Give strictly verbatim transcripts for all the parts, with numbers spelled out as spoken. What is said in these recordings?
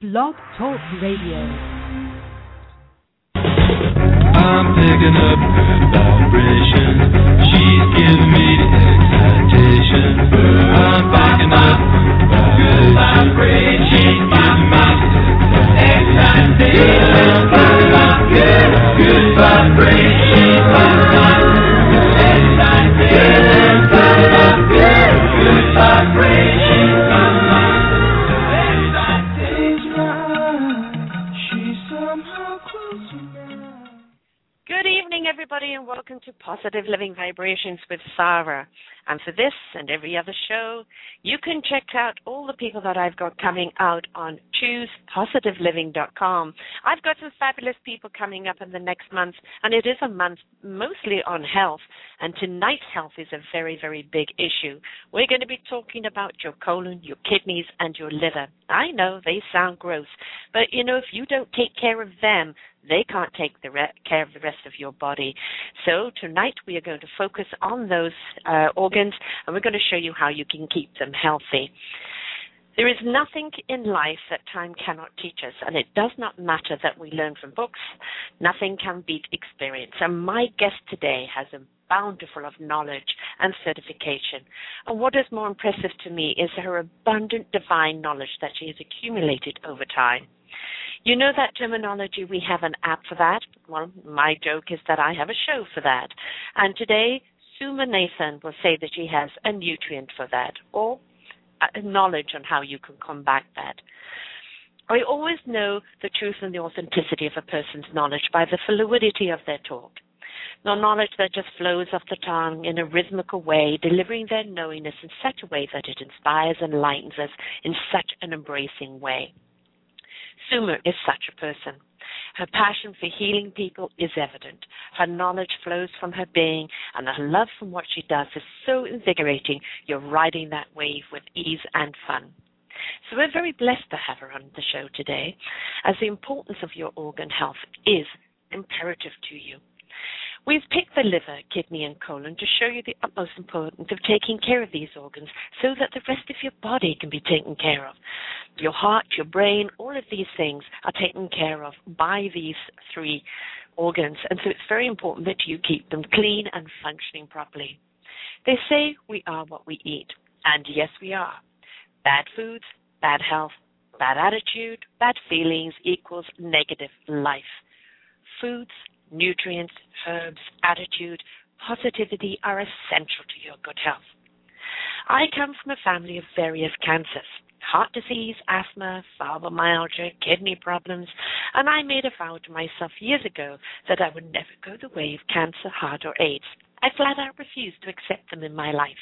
Blog Talk Radio. I'm picking up good vibrations. She's giving me the excitation. I'm picking up good vibrations. She's giving me the excitation. I'm picking up good, good vibrations. She's giving me the excitation. I'm picking up good, good vibrations. Everybody, and welcome to Positive Living Vibrations with Sarah. And for this and every other show, you can check out all the people that I've got coming out on Choose Positive Living dot com. I've got some fabulous people coming up in the next month, and it is a month mostly on health, and tonight health is a very, very big issue. We're going to be talking about your colon, your kidneys, and your liver. I know they sound gross, but you know, if you don't take care of them, they can't take the re- care of the rest of your body. So tonight we are going to focus on those uh, organs, and we're going to show you how you can keep them healthy. There is nothing in life that time cannot teach us, and it does not matter that we learn from books. Nothing can beat experience. And my guest today has a bountiful of knowledge and certification. And what is more impressive to me is her abundant divine knowledge that she has accumulated over time. You know that terminology, we have an app for that. Well, my joke is that I have a show for that. And today, Suma Nathan will say that she has a nutrient for that, or a knowledge on how you can combat that. I always know the truth and the authenticity of a person's knowledge by the fluidity of their talk. The knowledge that just flows off the tongue in a rhythmical way, delivering their knowingness in such a way that it inspires and enlightens us in such an embracing way. Suma is such a person. Her passion for healing people is evident. Her knowledge flows from her being, and her love for what she does is so invigorating, you're riding that wave with ease and fun. So we're very blessed to have her on the show today, as the importance of your organ health is imperative to you. We've picked the liver, kidney, and colon to show you the utmost importance of taking care of these organs so that the rest of your body can be taken care of. Your heart, your brain, all of these things are taken care of by these three organs, and so it's very important that you keep them clean and functioning properly. They say we are what we eat, and yes, we are. Bad foods, bad health, bad attitude, bad feelings equals negative life. Foods, nutrients, herbs, attitude, positivity are essential to your good health. I come from a family of various cancers, heart disease, asthma, fibromyalgia, kidney problems, and I made a vow to myself years ago that I would never go the way of cancer, heart, or AIDS. I flat out refused to accept them in my life.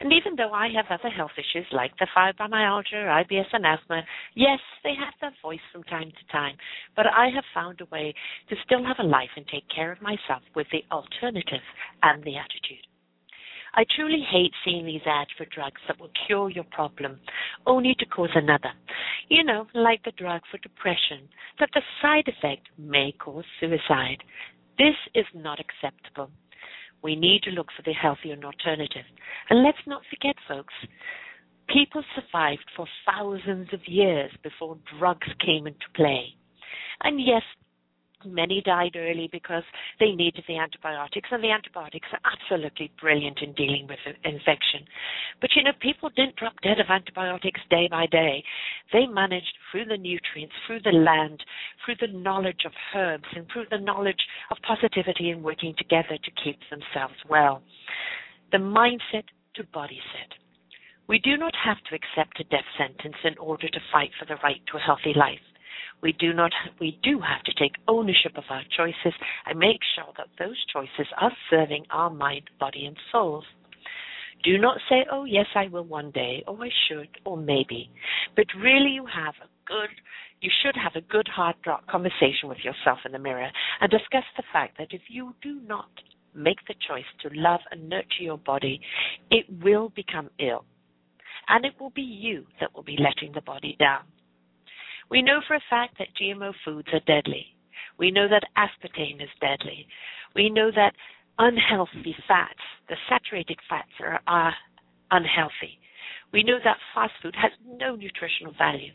And even though I have other health issues like the fibromyalgia, I B S, and asthma, yes, they have their voice from time to time, but I have found a way to still have a life and take care of myself with the alternative and the attitude. I truly hate seeing these ads for drugs that will cure your problem, only to cause another. You know, like the drug for depression, that the side effect may cause suicide. This is not acceptable. We need to look for the healthier alternative. And let's not forget, folks, people survived for thousands of years before drugs came into play. And yes, many died early because they needed the antibiotics, and the antibiotics are absolutely brilliant in dealing with infection. But, you know, people didn't drop dead of antibiotics day by day. They managed through the nutrients, through the land, through the knowledge of herbs, and through the knowledge of positivity and working together to keep themselves well. The mindset to body set. We do not have to accept a death sentence in order to fight for the right to a healthy life. We do not. We do have to take ownership of our choices and make sure that those choices are serving our mind, body, and souls. Do not say, oh, yes, I will one day, or I should, or maybe. But really you have a good, you should have a good hard rock conversation with yourself in the mirror and discuss the fact that if you do not make the choice to love and nurture your body, it will become ill. And it will be you that will be letting the body down. We know for a fact that G M O foods are deadly. We know that aspartame is deadly. We know that unhealthy fats, the saturated fats, are, are unhealthy. We know that fast food has no nutritional value.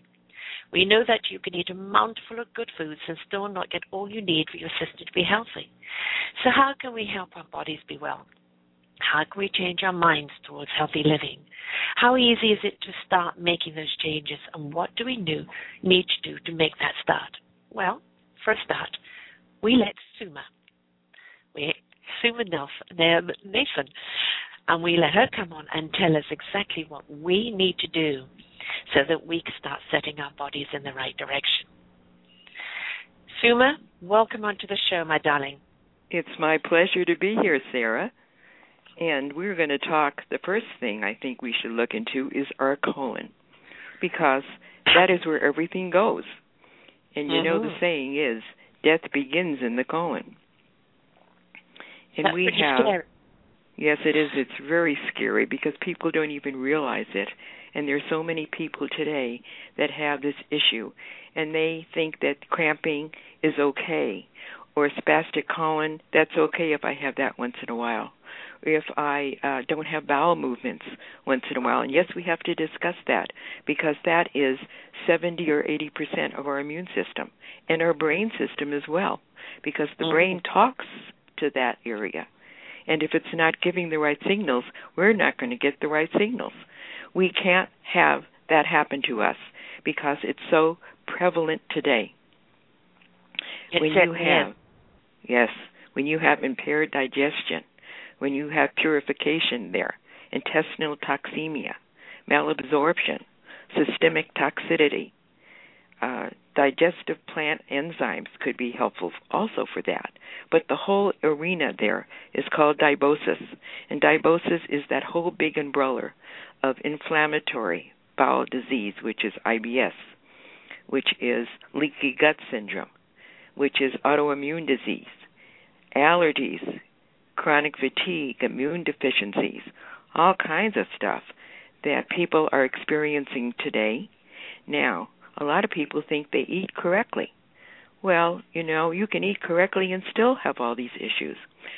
We know that you can eat a mouthful of good foods and still not get all you need for your system to be healthy. So how can we help our bodies be well? How can we change our minds towards healthy living? How easy is it to start making those changes, and what do we do, need to do to make that start? Well, for a start, we let Suma, we Suma Nathan, and we let her come on and tell us exactly what we need to do so that we can start setting our bodies in the right direction. Suma, welcome onto the show, my darling. It's my pleasure to be here, Sarah. And we're going to talk, the first thing I think we should look into is our colon, because that is where everything goes. And you mm-hmm. know the saying is, death begins in the colon. And That's we pretty have, scary. Yes, it is. It's very scary because people don't even realize it. And there's so many people today that have this issue, and they think that cramping is okay, or spastic colon, that's okay if I have that once in a while. If I uh, don't have bowel movements once in a while. And yes, we have to discuss that, because that is seventy or eighty percent of our immune system and our brain system as well, because the mm-hmm. brain talks to that area. And if it's not giving the right signals, we're not going to get the right signals. We can't have that happen to us because it's so prevalent today. It's when you have, yes, when you have impaired digestion, when you have purification there, intestinal toxemia, malabsorption, systemic toxicity, uh, digestive plant enzymes could be helpful also for that. But the whole arena there is called dysbiosis. And dysbiosis is that whole big umbrella of inflammatory bowel disease, which is I B S, which is leaky gut syndrome, which is autoimmune disease, allergies, chronic fatigue, immune deficiencies, all kinds of stuff that people are experiencing today. Now, a lot of people think they eat correctly. Well, you know, you can eat correctly and still have all these issues.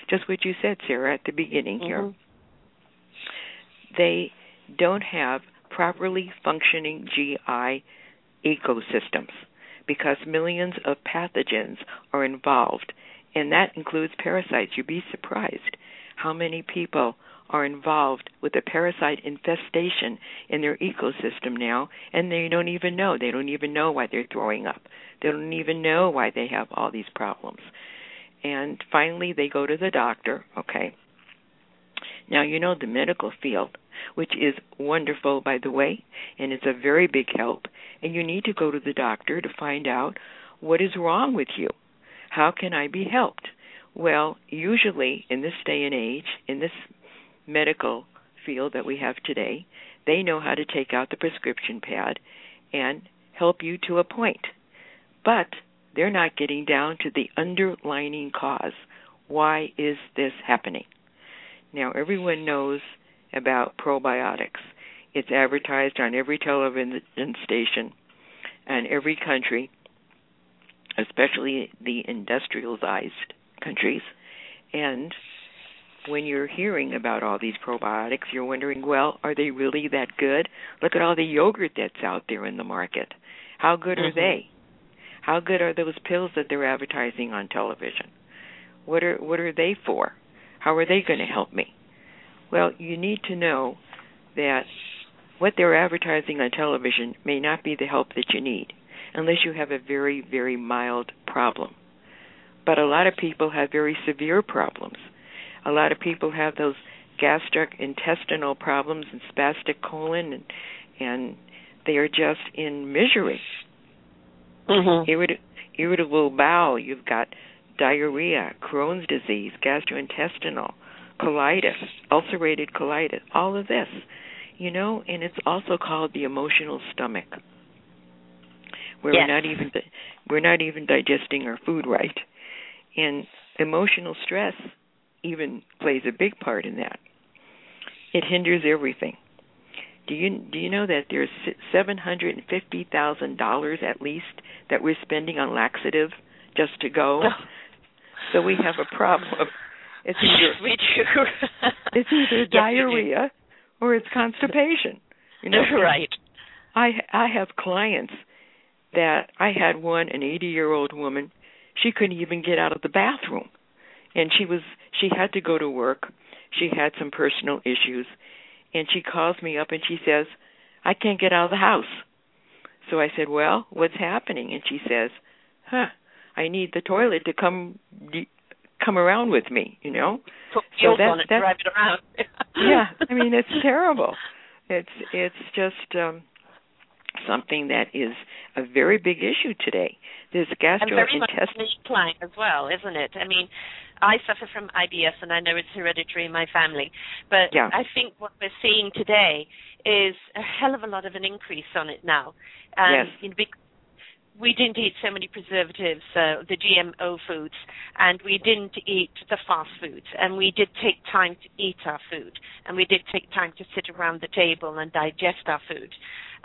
Just what you said, Sarah, at the beginning mm-hmm. here. They don't have properly functioning G I ecosystems because millions of pathogens are involved. And that includes parasites. You'd be surprised how many people are involved with a parasite infestation in their ecosystem now, and they don't even know. They don't even know why they're throwing up. They don't even know why they have all these problems. And finally, they go to the doctor. Okay. Now, you know the medical field, which is wonderful, by the way, and it's a very big help. And you need to go to the doctor to find out what is wrong with you. How can I be helped? Well, usually in this day and age, in this medical field that we have today, they know how to take out the prescription pad and help you to a point. But they're not getting down to the underlying cause. Why is this happening? Now, everyone knows about probiotics. It's advertised on every television station and every country, especially the industrialized countries. And when you're hearing about all these probiotics, you're wondering, well, are they really that good? Look at all the yogurt that's out there in the market. How good mm-hmm. are they? How good are those pills that they're advertising on television? What are what are they for? How are they going to help me? Well, you need to know that what they're advertising on television may not be the help that you need, unless you have a very, very mild problem. But a lot of people have very severe problems. A lot of people have those gastrointestinal problems and spastic colon, and, and they are just in misery. Mm-hmm. Irrit- irritable bowel, you've got diarrhea, Crohn's disease, gastrointestinal, colitis, ulcerative colitis, all of this, you know, and it's also called the emotional stomach, where yes. we're not even we're not even digesting our food right, and emotional stress even plays a big part in that. It hinders everything. Do you do you know that there's seven hundred fifty thousand dollars at least that we're spending on laxative just to go? So we have a problem. It's either, we do. It's either diarrhea or it's constipation. You know, right. I I have clients that I had one, an eighty-year-old woman. She couldn't even get out of the bathroom, and she was she had to go to work. She had some personal issues, and she calls me up and she says, "I can't get out of the house." So I said, "Well, what's happening?" And she says, "Huh, I need the toilet to come come around with me, you know." Put fuel on it, drive it around. Yeah, I mean, it's terrible. It's it's just um, something that is a very big issue today. This gastrointestinal and very much decline as well, isn't it? I mean, I suffer from I B S, and I know it's hereditary in my family. But yeah. I think what we're seeing today is a hell of a lot of an increase on it now. Um, yes. You know, we didn't eat so many preservatives, uh, the G M O foods, and we didn't eat the fast foods. And we did take time to eat our food, and we did take time to sit around the table and digest our food.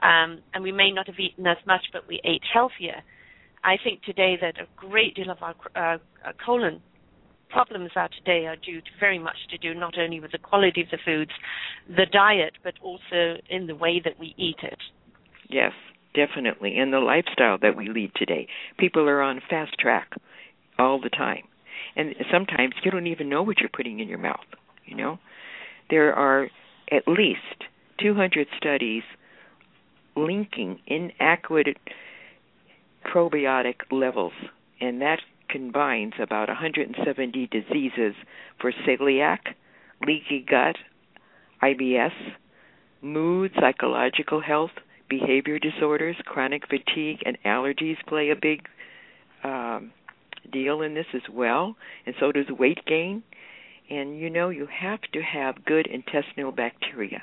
Um, and we may not have eaten as much, but we ate healthier. I think today that a great deal of our, uh, our colon problems are today are due to very much to do not only with the quality of the foods, the diet, but also in the way that we eat it. Yes, definitely, and the lifestyle that we lead today. People are on fast track all the time, and sometimes you don't even know what you're putting in your mouth, you know. There are at least two hundred studies linking inadequate probiotic levels, and that combines about one hundred seventy diseases for celiac, leaky gut, I B S, mood, psychological health, behavior disorders, chronic fatigue, and allergies play a big um, deal in this as well, and so does weight gain. And, you know, you have to have good intestinal bacteria.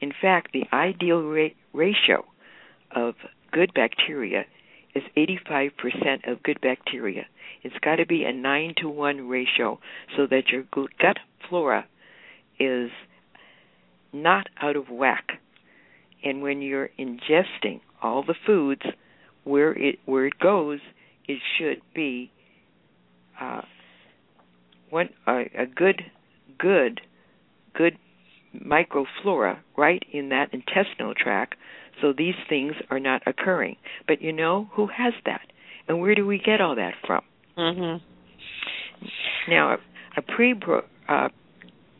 In fact, the ideal ra- ratio of good bacteria is eighty-five percent of good bacteria. It's got to be a nine to one ratio so that your gut flora is not out of whack. And when you're ingesting all the foods, where it where it goes, it should be uh, one uh, a good, good, good microflora right in that intestinal tract, so these things are not occurring. But you know, who has that? And where do we get all that from? Mm-hmm. Now, a prebiotic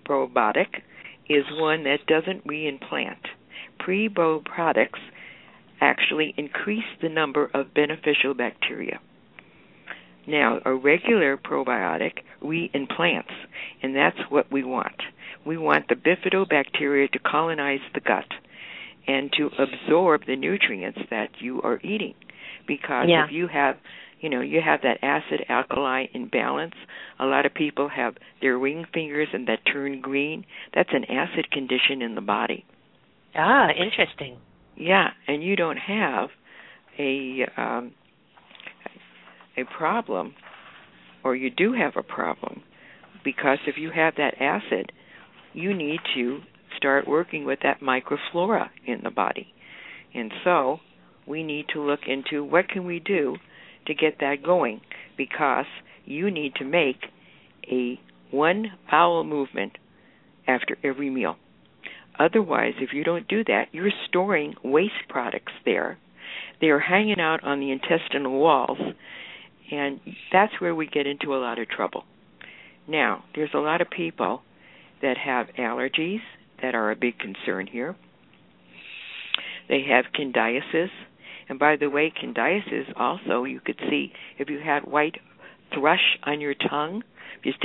uh, is one that doesn't reimplant. Prebiotics actually increase the number of beneficial bacteria. Now, a regular probiotic reimplants, and that's what we want. We want the bifidobacteria to colonize the gut and to absorb the nutrients that you are eating. Because yeah. if you have, you know, you have that acid-alkali imbalance, a lot of people have their ring fingers and that turn green. That's an acid condition in the body. Ah, interesting. Yeah, and you don't have a um, a problem, or you do have a problem, because if you have that acid, you need to start working with that microflora in the body. And so we need to look into what can we do to get that going, because you need to make a one bowel movement after every meal. Otherwise, if you don't do that, you're storing waste products there. They are hanging out on the intestinal walls, and that's where we get into a lot of trouble. Now, there's a lot of people that have allergies that are a big concern here. They have candidiasis. And by the way, candidiasis also, you could see if you had white thrush on your tongue,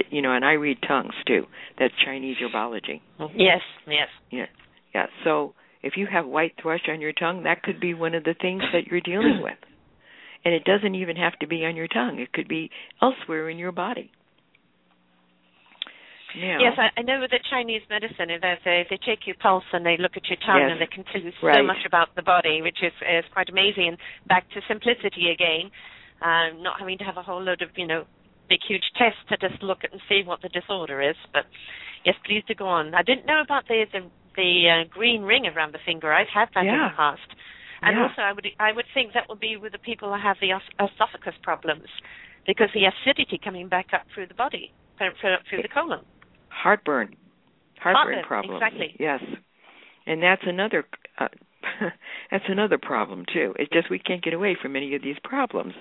you know, and I read tongues too. That's Chinese herbology. Yes, yes. Yeah, yeah. So if you have white thrush on your tongue, that could be one of the things that you're dealing with. And it doesn't even have to be on your tongue. It could be elsewhere in your body. Yeah. Yes, I, I know with the Chinese medicine, they, they take your pulse and they look at your tongue, yes, and they can tell you so right. much about the body, which is, is quite amazing. And back to simplicity again, um, not having to have a whole load of, you know, big, huge tests to just look at and see what the disorder is. But, yes, please do go on. I didn't know about the the, the uh, green ring around the finger. I've had that yeah. in the past. And yeah. also I would I would think that would be with the people who have the esophagus problems, because the acidity coming back up through the body, through the colon. Heartburn. Heartburn, Heartburn problem. Exactly. Yes. And that's another uh, that's another problem too. It's just we can't get away from any of these problems.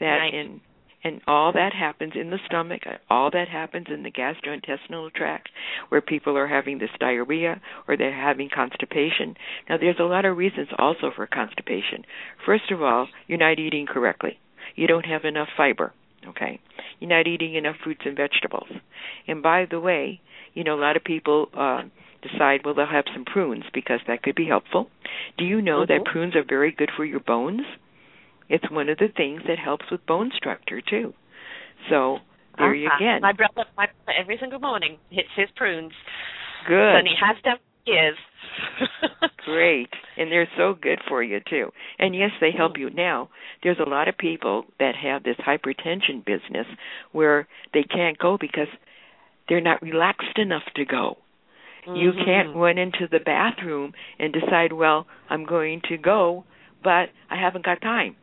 That right. in and all that happens in the stomach, all that happens in the gastrointestinal tract, where people are having this diarrhea or they're having constipation. Now, there's a lot of reasons also for constipation. First of all, you're not eating correctly. You don't have enough fiber, okay? You're not eating enough fruits and vegetables. And by the way, you know, a lot of people uh, decide, well, they'll have some prunes because that could be helpful. Do you know mm-hmm. that prunes are very good for your bones? It's one of the things that helps with bone structure, too. So there uh-huh. you again. My brother, my brother, every single morning, hits his prunes. Good. And he has them for years. Great. And they're so good for you, too. And, yes, they help you. Now, there's a lot of people that have this hypertension business where they can't go because they're not relaxed enough to go. Mm-hmm. You can't run into the bathroom and decide, well, I'm going to go, but I haven't got time.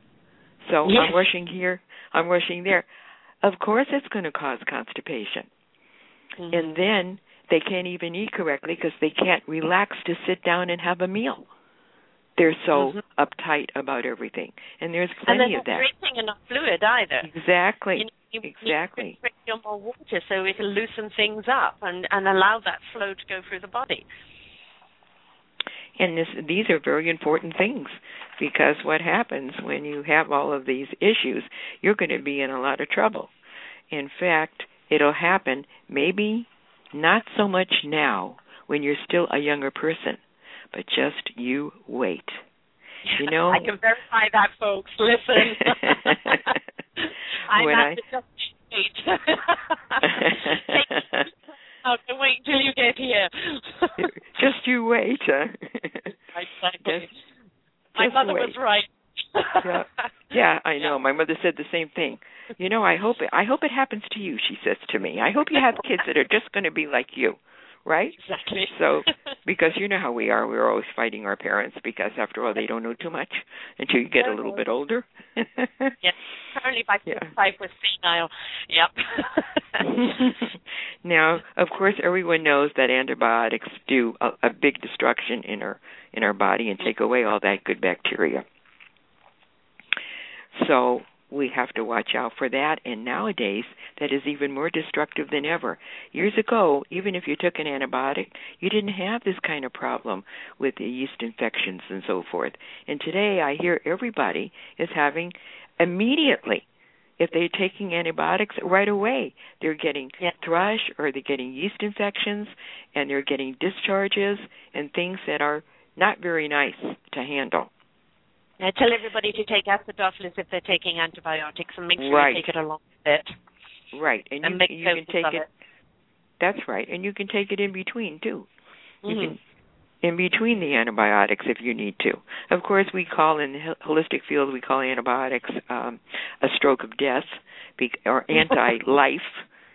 So yes. I'm rushing here, I'm rushing there. Of course it's going to cause constipation. Mm-hmm. And then they can't even eat correctly because they can't relax to sit down and have a meal. They're so mm-hmm. uptight about everything. And there's plenty of that. And they're not drinking enough fluid either. Exactly. You know, you, exactly. You drink your more water so it'll loosen things up and, and allow that flow to go through the body. And this, these are very important things, because what happens when you have all of these issues, you're going to be in a lot of trouble. In fact, it'll happen maybe not so much now when you're still a younger person, but just you wait. You know, I can verify that, folks. Listen. I'm at the just wait. I'll wait until you get here. Just you wait. Huh? Exactly. Just, my just mother wait. was right. yeah. yeah, I know. My mother said the same thing. You know, I hope it, I hope it happens to you, she says to me. I hope you have kids that are just going to be like you, right? Exactly. So, because you know how we are. We're always fighting our parents because, after all, they don't know too much until you get a little bit older. yes, currently by yeah. fifty-five was senile. Yep. Now, of course, everyone knows that antibiotics do a, a big destruction in our in our body and take away all that good bacteria. So we have to watch out for that. And nowadays, that is even more destructive than ever. Years ago, even if you took an antibiotic, you didn't have this kind of problem with the yeast infections and so forth. And today, I hear everybody is having immediately, if they're taking antibiotics right away, they're getting yeah. thrush, or they're getting yeast infections, and they're getting discharges and things that are not very nice to handle. I tell everybody to take acidophilus if they're taking antibiotics, and make sure right. you take it along with it. Right. And, and you, make you can take it. it. That's right. And you can take it in between, too. Mm-hmm. You can, in between the antibiotics if you need to. Of course, we call in the holistic field, we call antibiotics um, a stroke of death, or anti-life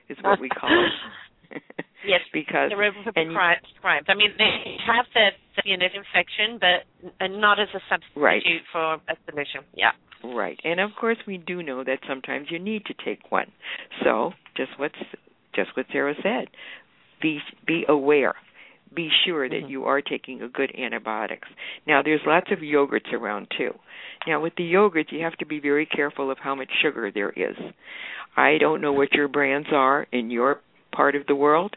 is what we call it. Yes, because they're overprescribed. I mean, they have that, you know, infection, but not as a substitute right. for a solution. Yeah. Right. And, of course, we do know that sometimes you need to take one. So just what's just what Sarah said, be be aware. Be sure that mm-hmm. you are taking a good antibiotics. Now, there's lots of yogurts around, too. Now, with the yogurts, you have to be very careful of how much sugar there is. I don't know what your brands are in your part of the world,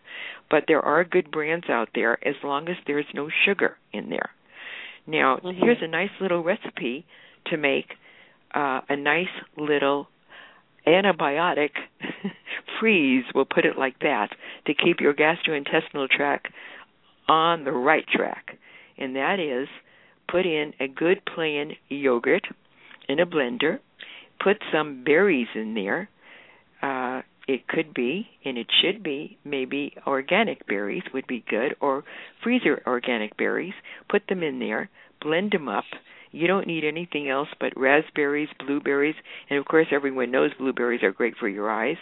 but there are good brands out there as long as there's no sugar in there. Now, mm-hmm. here's a nice little recipe to make uh, a nice little antibiotic freeze, we'll put it like that, to keep your gastrointestinal tract on the right track, and that is put in a good plain yogurt in a blender, put some berries in there, uh, it could be, and it should be, maybe organic berries would be good, or freezer organic berries. Put them in there, blend them up. You don't need anything else but raspberries, blueberries, and of course everyone knows blueberries are great for your eyes,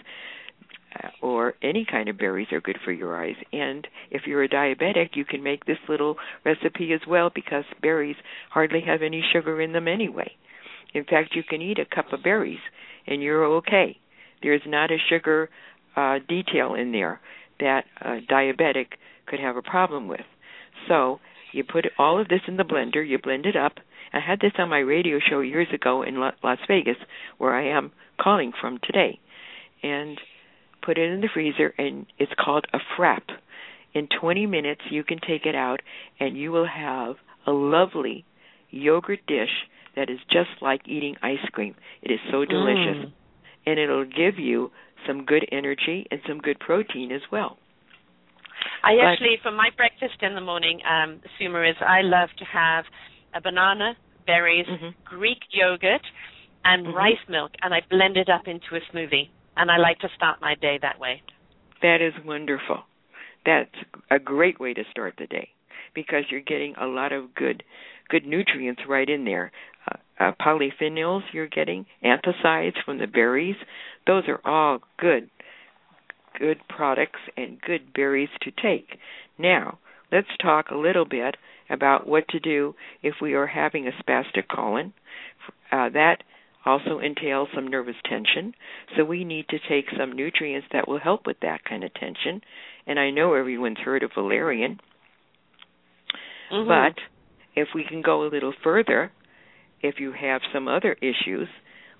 uh, or any kind of berries are good for your eyes. And if you're a diabetic, you can make this little recipe as well, because berries hardly have any sugar in them anyway. In fact, you can eat a cup of berries and you're okay. There's not a sugar uh, detail in there that a diabetic could have a problem with. So you put all of this in the blender, you blend it up. I had this on my radio show years ago in Las Vegas, where I am calling from today, and put it in the freezer, and it's called a frap. In twenty minutes, you can take it out, and you will have a lovely yogurt dish that is just like eating ice cream. It is so delicious. Mm. And it'll give you some good energy and some good protein as well. I but, actually, for my breakfast in the morning, um, Suma, is I love to have a banana, berries, mm-hmm. Greek yogurt, and mm-hmm. rice milk, and I blend it up into a smoothie. And I like to start my day that way. That is wonderful. That's a great way to start the day, because you're getting a lot of good good nutrients right in there. Uh, uh, polyphenols you're getting, anthocyanins from the berries. Those are all good, good products and good berries to take. Now, let's talk a little bit about what to do if we are having a spastic colon. Uh, that also entails some nervous tension, so we need to take some nutrients that will help with that kind of tension. And I know everyone's heard of valerian, mm-hmm. but if we can go a little further, if you have some other issues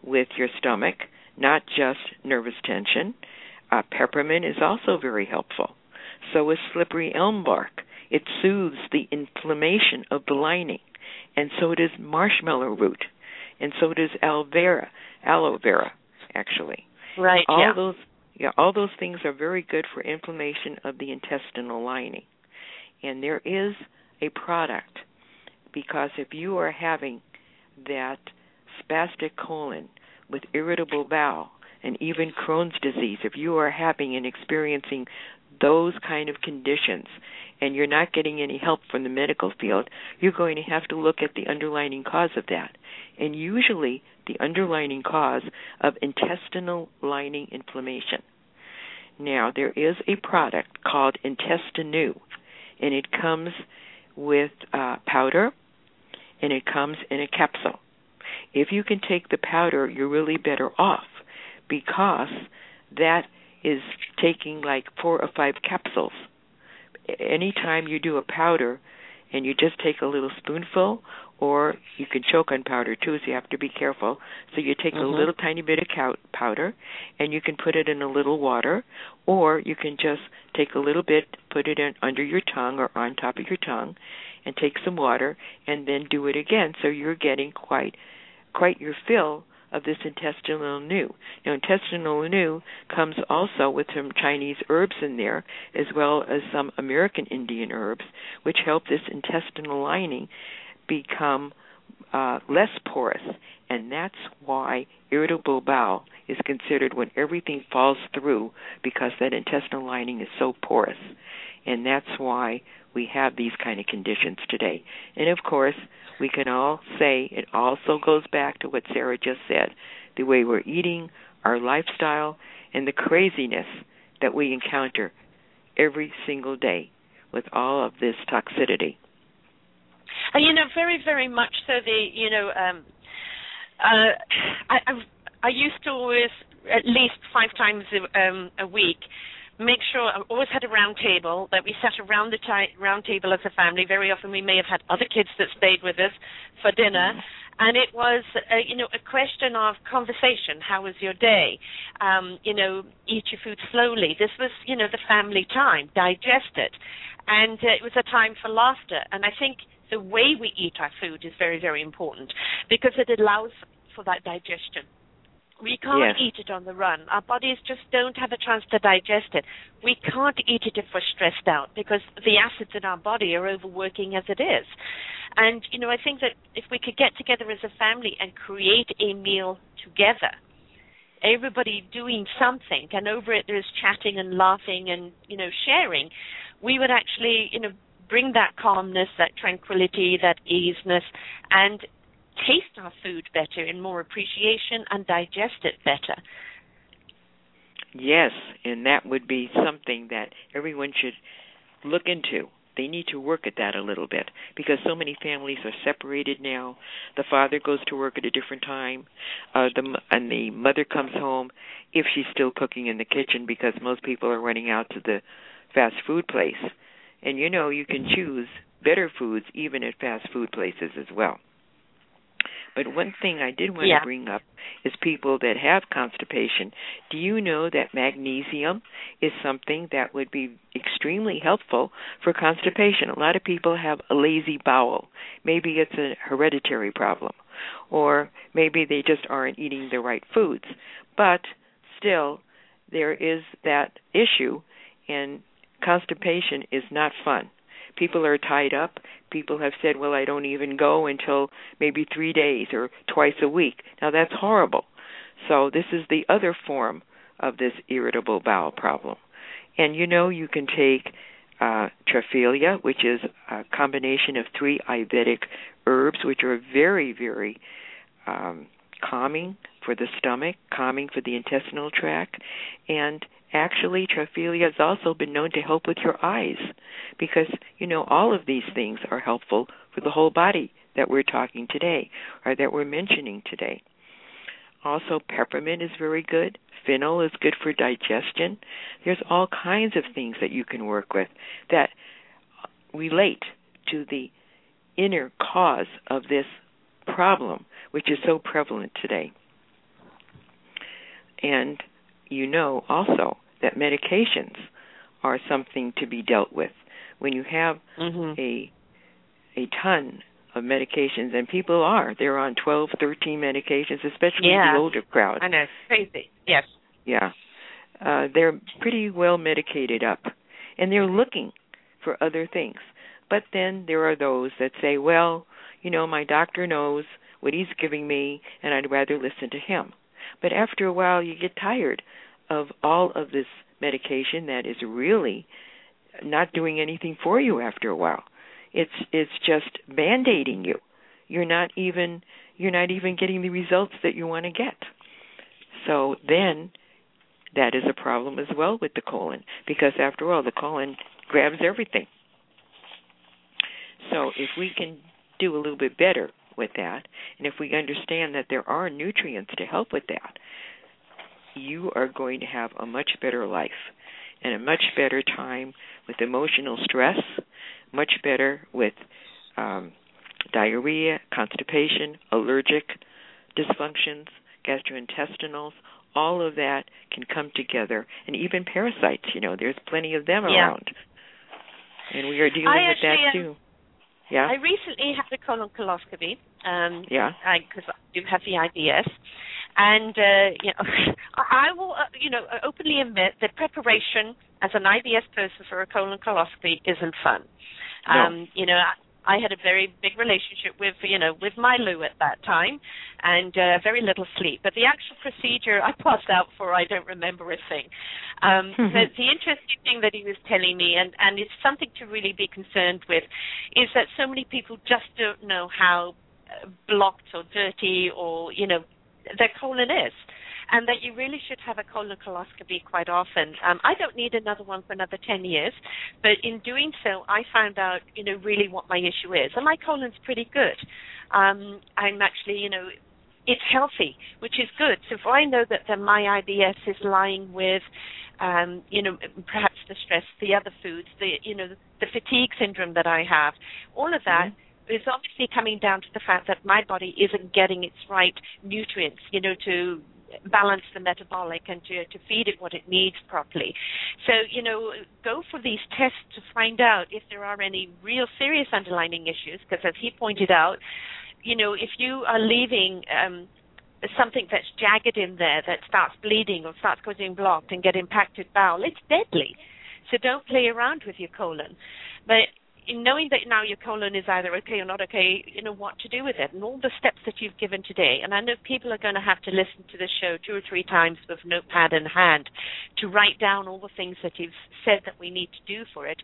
with your stomach, not just nervous tension, uh, peppermint is also very helpful. So is slippery elm bark. It soothes the inflammation of the lining. And so does marshmallow root. And so does aloe vera, aloe vera, actually. Right, all yeah. Those, yeah. All those things are very good for inflammation of the intestinal lining. And there is a product, because if you are having that spastic colon with irritable bowel and even Crohn's disease, if you are having and experiencing those kind of conditions and you're not getting any help from the medical field, you're going to have to look at the underlying cause of that. And usually the underlying cause of intestinal lining inflammation. Now, there is a product called Intestinu, and it comes with uh, powder, and it comes in a capsule. If you can take the powder, you're really better off, because that is taking like four or five capsules. Anytime you do a powder and you just take a little spoonful, or you can choke on powder too, so you have to be careful. So you take mm-hmm. a little tiny bit of cow- powder, and you can put it in a little water, or you can just take a little bit, put it in under your tongue or on top of your tongue, and take some water, and then do it again. So you're getting quite quite your fill of this intestinal new. Now, intestinal new comes also with some Chinese herbs in there, as well as some American Indian herbs, which help this intestinal lining become uh, less porous. And that's why irritable bowel is considered when everything falls through, because that intestinal lining is so porous. And that's why we have these kind of conditions today. And, of course, we can all say it also goes back to what Sarah just said, the way we're eating, our lifestyle, and the craziness that we encounter every single day with all of this toxicity. And, you know, very, very much so. The, you know, um, uh, I, I, I used to always, at least five times a, um, a week, make sure I always had a round table, that we sat around the t- round table as a family. Very often we may have had other kids that stayed with us for dinner, and it was, uh, you know, a question of conversation. How was your day? Um, you know, eat your food slowly. This was, you know, the family time. Digest it. And uh, it was a time for laughter. And I think the way we eat our food is very, very important, because it allows for that digestion. We can't yes. eat it on the run. Our bodies just don't have a chance to digest it. We can't eat it if we're stressed out, because the acids in our body are overworking as it is. And, you know, I think that if we could get together as a family and create a meal together, everybody doing something, and over it there's chatting and laughing and, you know, sharing, we would actually, you know, bring that calmness, that tranquility, that easiness, and taste our food better in more appreciation and digest it better. Yes, and that would be something that everyone should look into. They need to work at that a little bit, because so many families are separated now. The father goes to work at a different time, uh, the, and the mother comes home if she's still cooking in the kitchen, because most people are running out to the fast food place. And, you know, you can choose better foods even at fast food places as well. But one thing I did want yeah. to bring up is people that have constipation. Do you know that magnesium is something that would be extremely helpful for constipation? A lot of people have a lazy bowel. Maybe it's a hereditary problem, or maybe they just aren't eating the right foods. But still, there is that issue, and constipation is not fun. People are tied up. People have said, well, I don't even go until maybe three days or twice a week. Now, that's horrible. So this is the other form of this irritable bowel problem. And, you know, you can take uh, triphelia, which is a combination of three Ayurvedic herbs, which are very, very um, calming for the stomach, calming for the intestinal tract, and actually, triphelia has also been known to help with your eyes, because, you know, all of these things are helpful for the whole body that we're talking today, or that we're mentioning today. Also, peppermint is very good. Fennel is good for digestion. There's all kinds of things that you can work with that relate to the inner cause of this problem, which is so prevalent today. And you know also that medications are something to be dealt with. When you have mm-hmm. a a ton of medications, and people are, they're on twelve, thirteen medications, especially yeah. the older crowd. I know, it's crazy, yes. Yeah. Uh, they're pretty well medicated up, and they're looking for other things. But then there are those that say, well, you know, my doctor knows what he's giving me, and I'd rather listen to him. But after a while, you get tired of all of this medication that is really not doing anything for you after a while. It's it's just band-aiding you. You're not even you're not even getting the results that you want to get. So then that is a problem as well with the colon, because after all, the colon grabs everything. So if we can do a little bit better with that, and if we understand that there are nutrients to help with that, you are going to have a much better life and a much better time with emotional stress, much better with um, diarrhea, constipation, allergic dysfunctions, gastrointestinals. All of that can come together, and even parasites, you know, there's plenty of them yeah. around, and we are dealing I with that too. Am- Yeah. I recently had a colon coloscopy um, yeah. because I do have the I B S. And, uh, you know, I will, uh, you know, openly admit that preparation as an I B S person for a colon coloscopy isn't fun. No. Um, you know, I, I had a very big relationship with, you know, with my Lou at that time, and uh, very little sleep. But the actual procedure I passed out for, I don't remember a thing. Um, the, the interesting thing that he was telling me, and, and it's something to really be concerned with, is that so many people just don't know how blocked or dirty or, you know, their colon is, and that you really should have a colon coloscopy quite often. Um, I don't need another one for another ten years, but in doing so, I found out, you know, really what my issue is. And my colon's pretty good. Um, I'm actually, you know, it's healthy, which is good. So if I know that the, my I B S is lying with, um, you know, perhaps the stress, the other foods, the, you know, the fatigue syndrome that I have, all of that, mm-hmm. it's obviously coming down to the fact that my body isn't getting its right nutrients, you know, to balance the metabolic and to, to feed it what it needs properly. So, you know, go for these tests to find out if there are any real serious underlying issues, because as he pointed out, you know, if you are leaving um, something that's jagged in there that starts bleeding or starts getting blocked and get impacted bowel, it's deadly. So don't play around with your colon. But in knowing that now your colon is either okay or not okay, you know what to do with it, and all the steps that you've given today. And I know people are going to have to listen to this show two or three times with notepad in hand to write down all the things that you've said that we need to do for it,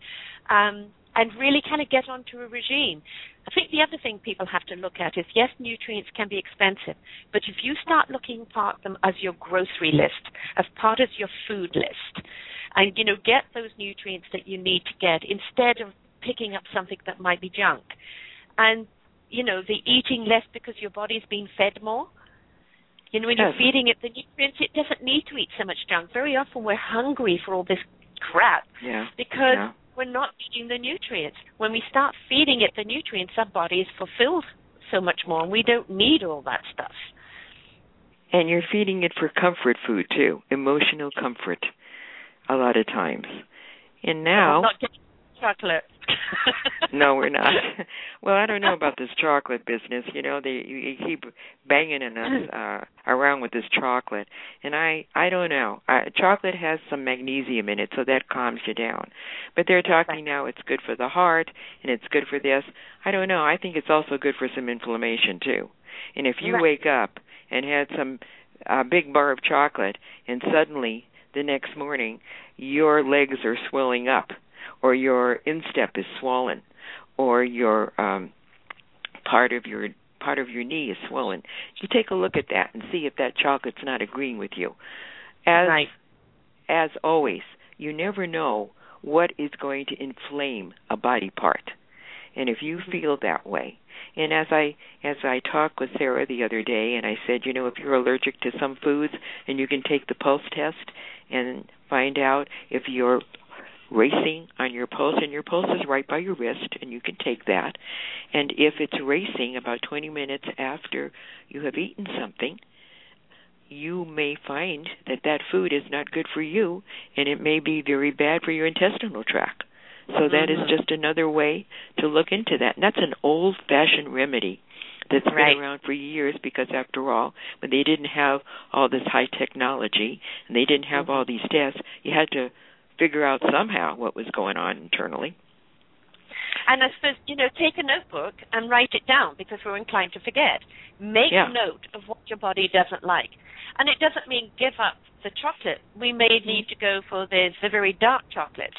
um, and really kind of get onto a regime. I think the other thing people have to look at is, yes, nutrients can be expensive, but if you start looking at them as your grocery list, as part of your food list, and, you know, get those nutrients that you need to get instead of picking up something that might be junk. And, you know, the eating less because your body's been fed more. You know, when you're feeding it the nutrients, it doesn't need to eat so much junk. Very often we're hungry for all this crap yeah. because yeah. we're not eating the nutrients. When we start feeding it the nutrients, our body is fulfilled so much more, and we don't need all that stuff. And you're feeding it for comfort food, too, emotional comfort a lot of times. And now... chocolate. No, we're not. Well, I don't know about this chocolate business. You know, they you keep banging in us uh, around with this chocolate. And I, I don't know. Uh, chocolate has some magnesium in it, so that calms you down. But they're talking now it's good for the heart and it's good for this. I don't know. I think it's also good for some inflammation, too. And if you right. wake up and had some uh, big bar of chocolate and suddenly the next morning your legs are swelling up, or your instep is swollen, or your um, part of your part of your knee is swollen, you take a look at that and see if that chocolate's not agreeing with you. As right. as always, you never know what is going to inflame a body part, and if you feel that way. And as I as I talked with Sarah the other day, and I said, you know, if you're allergic to some foods, and you can take the pulse test and find out if you're racing on your pulse, and your pulse is right by your wrist, and you can take that. And if it's racing about twenty minutes after you have eaten something, you may find that that food is not good for you, and it may be very bad for your intestinal tract. So that is just another way to look into that. And that's an old-fashioned remedy that's been right. around for years, because after all, when they didn't have all this high technology and they didn't have all these tests, you had to figure out somehow what was going on internally. And I suppose, you know, take a notebook and write it down, because we're inclined to forget. Make yeah. note of what your body doesn't like. And it doesn't mean give up the chocolate. We may need to go for the, the very dark chocolate,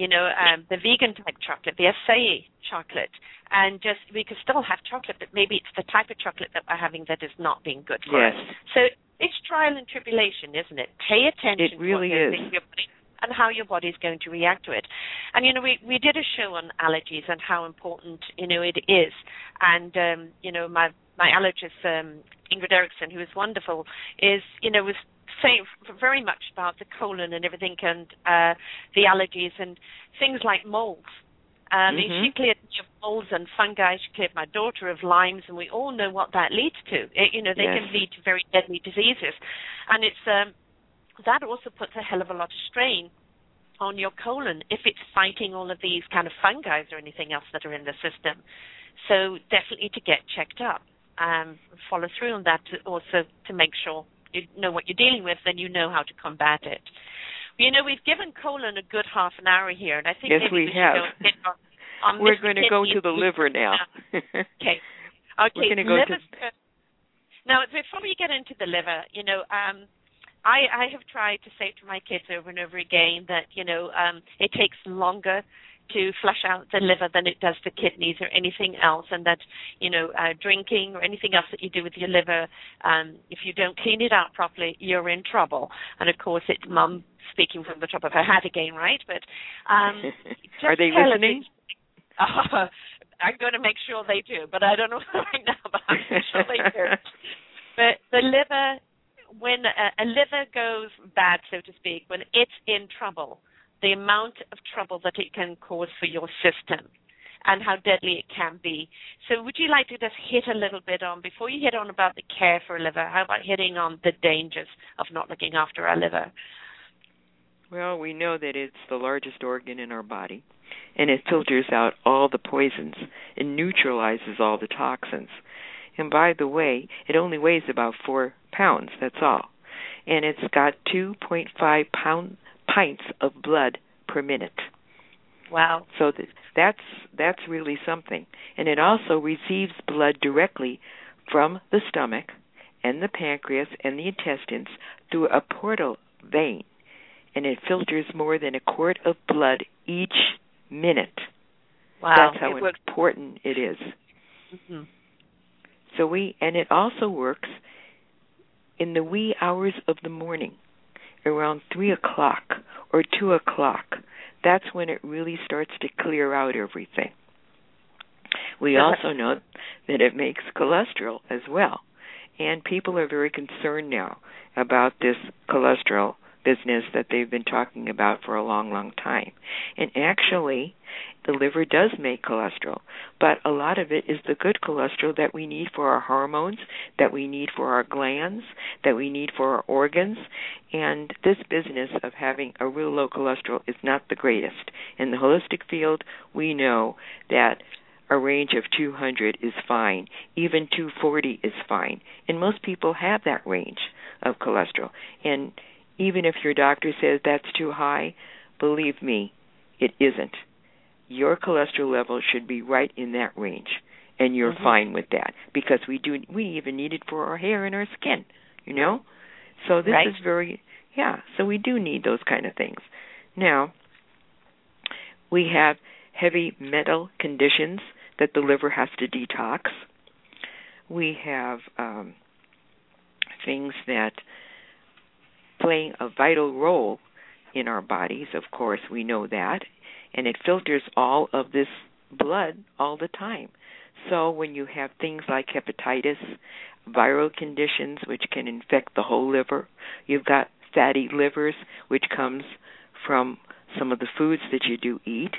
you know, um, the vegan type chocolate, the acai chocolate. And just, we can still have chocolate, but maybe it's the type of chocolate that we're having that is not being good for yes. us. So it's trial and tribulation, isn't it? Pay attention it really to what is. Your body and how your body's going to react to it. And, you know, we, we did a show on allergies and how important, you know, it is. And, um, you know, my, my allergist, um, Ingrid Erickson, who is wonderful, is, you know, was saying very much about the colon and everything, and uh, the allergies and things like molds. Um, mm-hmm. She cleared me of molds and fungi. She cleared my daughter of limes, and we all know what that leads to. It, you know, they yes. can lead to very deadly diseases. And it's... Um, that also puts a hell of a lot of strain on your colon if it's fighting all of these kind of fungi or anything else that are in the system. So definitely to get checked up. Um, follow through on that to also to make sure you know what you're dealing with, then you know how to combat it. You know, we've given colon a good half an hour here, and I think yes, maybe we, we have. Should go get on, on We're going to go to the liver now. okay. Okay. We're go to... Now, before we get into the liver, you know, um, I, I have tried to say to my kids over and over again that, you know, um, it takes longer to flush out the liver than it does the kidneys or anything else, and that, you know, uh, drinking or anything else that you do with your liver, um, if you don't clean it out properly, you're in trouble. And, of course, it's Mum speaking from the top of her hat again, right? But um, Are they listening? Uh, I'm going to make sure they do, but I don't know right now, but I'm sure they do. But the liver... When a, a liver goes bad, so to speak, when it's in trouble, the amount of trouble that it can cause for your system and how deadly it can be. So would you like to just hit a little bit on, before you hit on about the care for a liver, how about hitting on the dangers of not looking after our liver? Well, we know that it's the largest organ in our body, and it filters out all the poisons and neutralizes all the toxins. And by the way, it only weighs about four pounds, that's all. And it's got two point five pound, pints of blood per minute. Wow. So th- that's that's really something. And it also receives blood directly from the stomach and the pancreas and the intestines through a portal vein, and it filters more than a quart of blood each minute. Wow. That's how it would... important it is. Mm-hmm. So we, and it also works in the wee hours of the morning, around three o'clock or two o'clock. That's when it really starts to clear out everything. We also know that it makes cholesterol as well. And people are very concerned now about this cholesterol business that they've been talking about for a long, long time. And actually, the liver does make cholesterol, but a lot of it is the good cholesterol that we need for our hormones, that we need for our glands, that we need for our organs. And this business of having a real low cholesterol is not the greatest. In the holistic field, we know that a range of two hundred is fine. Even two forty is fine. And most people have that range of cholesterol. And even if your doctor says that's too high, believe me, it isn't. Your cholesterol level should be right in that range, and you're mm-hmm. fine with that, because we do we even need it for our hair and our skin, you know? So this right. is very, yeah, so we do need those kind of things. Now, we have heavy metal conditions that the liver has to detox. We have um, things that... playing a vital role in our bodies, of course, we know that, and it filters all of this blood all the time. So when you have things like hepatitis, viral conditions, which can infect the whole liver, you've got fatty livers, which comes from some of the foods that you do eat.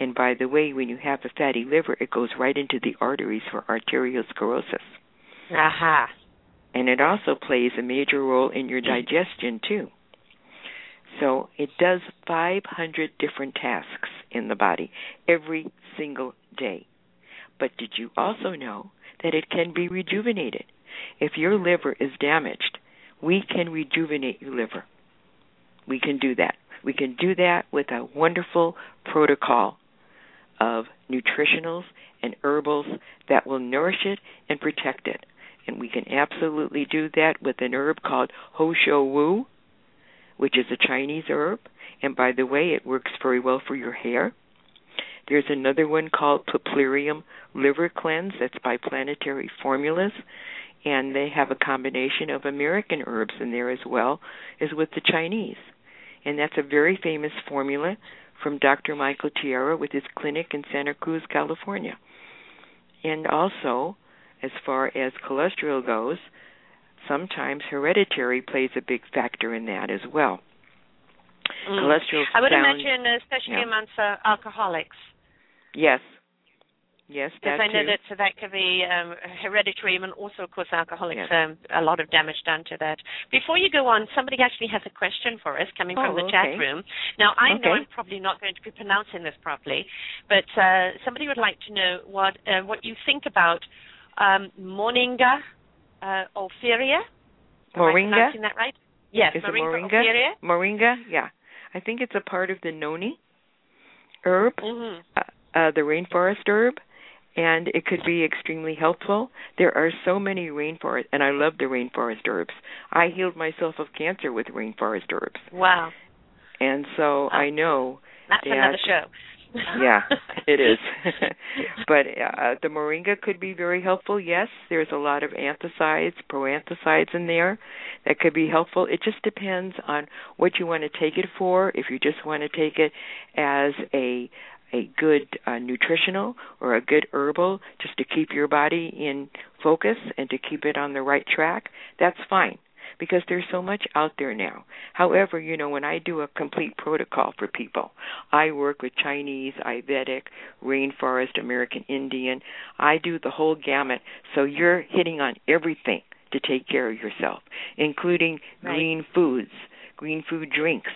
And by the way, when you have a fatty liver, it goes right into the arteries for arteriosclerosis. Aha. Uh-huh. And it also plays a major role in your digestion, too. So it does five hundred different tasks in the body every single day. But did you also know that it can be rejuvenated? If your liver is damaged, we can rejuvenate your liver. We can do that. We can do that with a wonderful protocol of nutritionals and herbals that will nourish it and protect it. And we can absolutely do that with an herb called Ho Shou Wu, which is a Chinese herb. And by the way, it works very well for your hair. There's another one called Bupleurum Liver Cleanse. That's by Planetary Formulas. And they have a combination of American herbs in there as well as with the Chinese. And that's a very famous formula from Doctor Michael Tierra with his clinic in Santa Cruz, California. And also... as far as cholesterol goes, sometimes hereditary plays a big factor in that as well. Mm. Cholesterol. I would sound, imagine, especially yeah. amongst uh, alcoholics. Yes. Yes, that's true. Because I know that that could be um, hereditary, and also, of course, alcoholics, yes. um, a lot of damage done to that. Before you go on, somebody actually has a question for us coming oh, from the okay. chat room. Now, I okay. know I'm probably not going to be pronouncing this properly, but uh, somebody would like to know what uh, what you think about Um, moringa uh, ophiria. Am moringa? I pronouncing that right? Yes, Is moringa, ophiria. Moringa, yeah. I think it's a part of the noni herb, mm-hmm. uh, uh, the rainforest herb, and it could be extremely helpful. There are so many rainforest, and I love the rainforest herbs. I healed myself of cancer with rainforest herbs. Wow. And so wow. I know That's that, another show. Yeah, it is. But uh, the moringa could be very helpful, yes. There's a lot of anthocides, proanthocides in there that could be helpful. It just depends on what you want to take it for, if you just want to take it as a a good uh, nutritional or a good herbal just to keep your body in focus and to keep it on the right track, that's fine. Because there's so much out there now. However, you know, when I do a complete protocol for people, I work with Chinese, Ayurvedic, rainforest, American Indian. I do the whole gamut. So you're hitting on everything to take care of yourself, including right. green foods, green food drinks,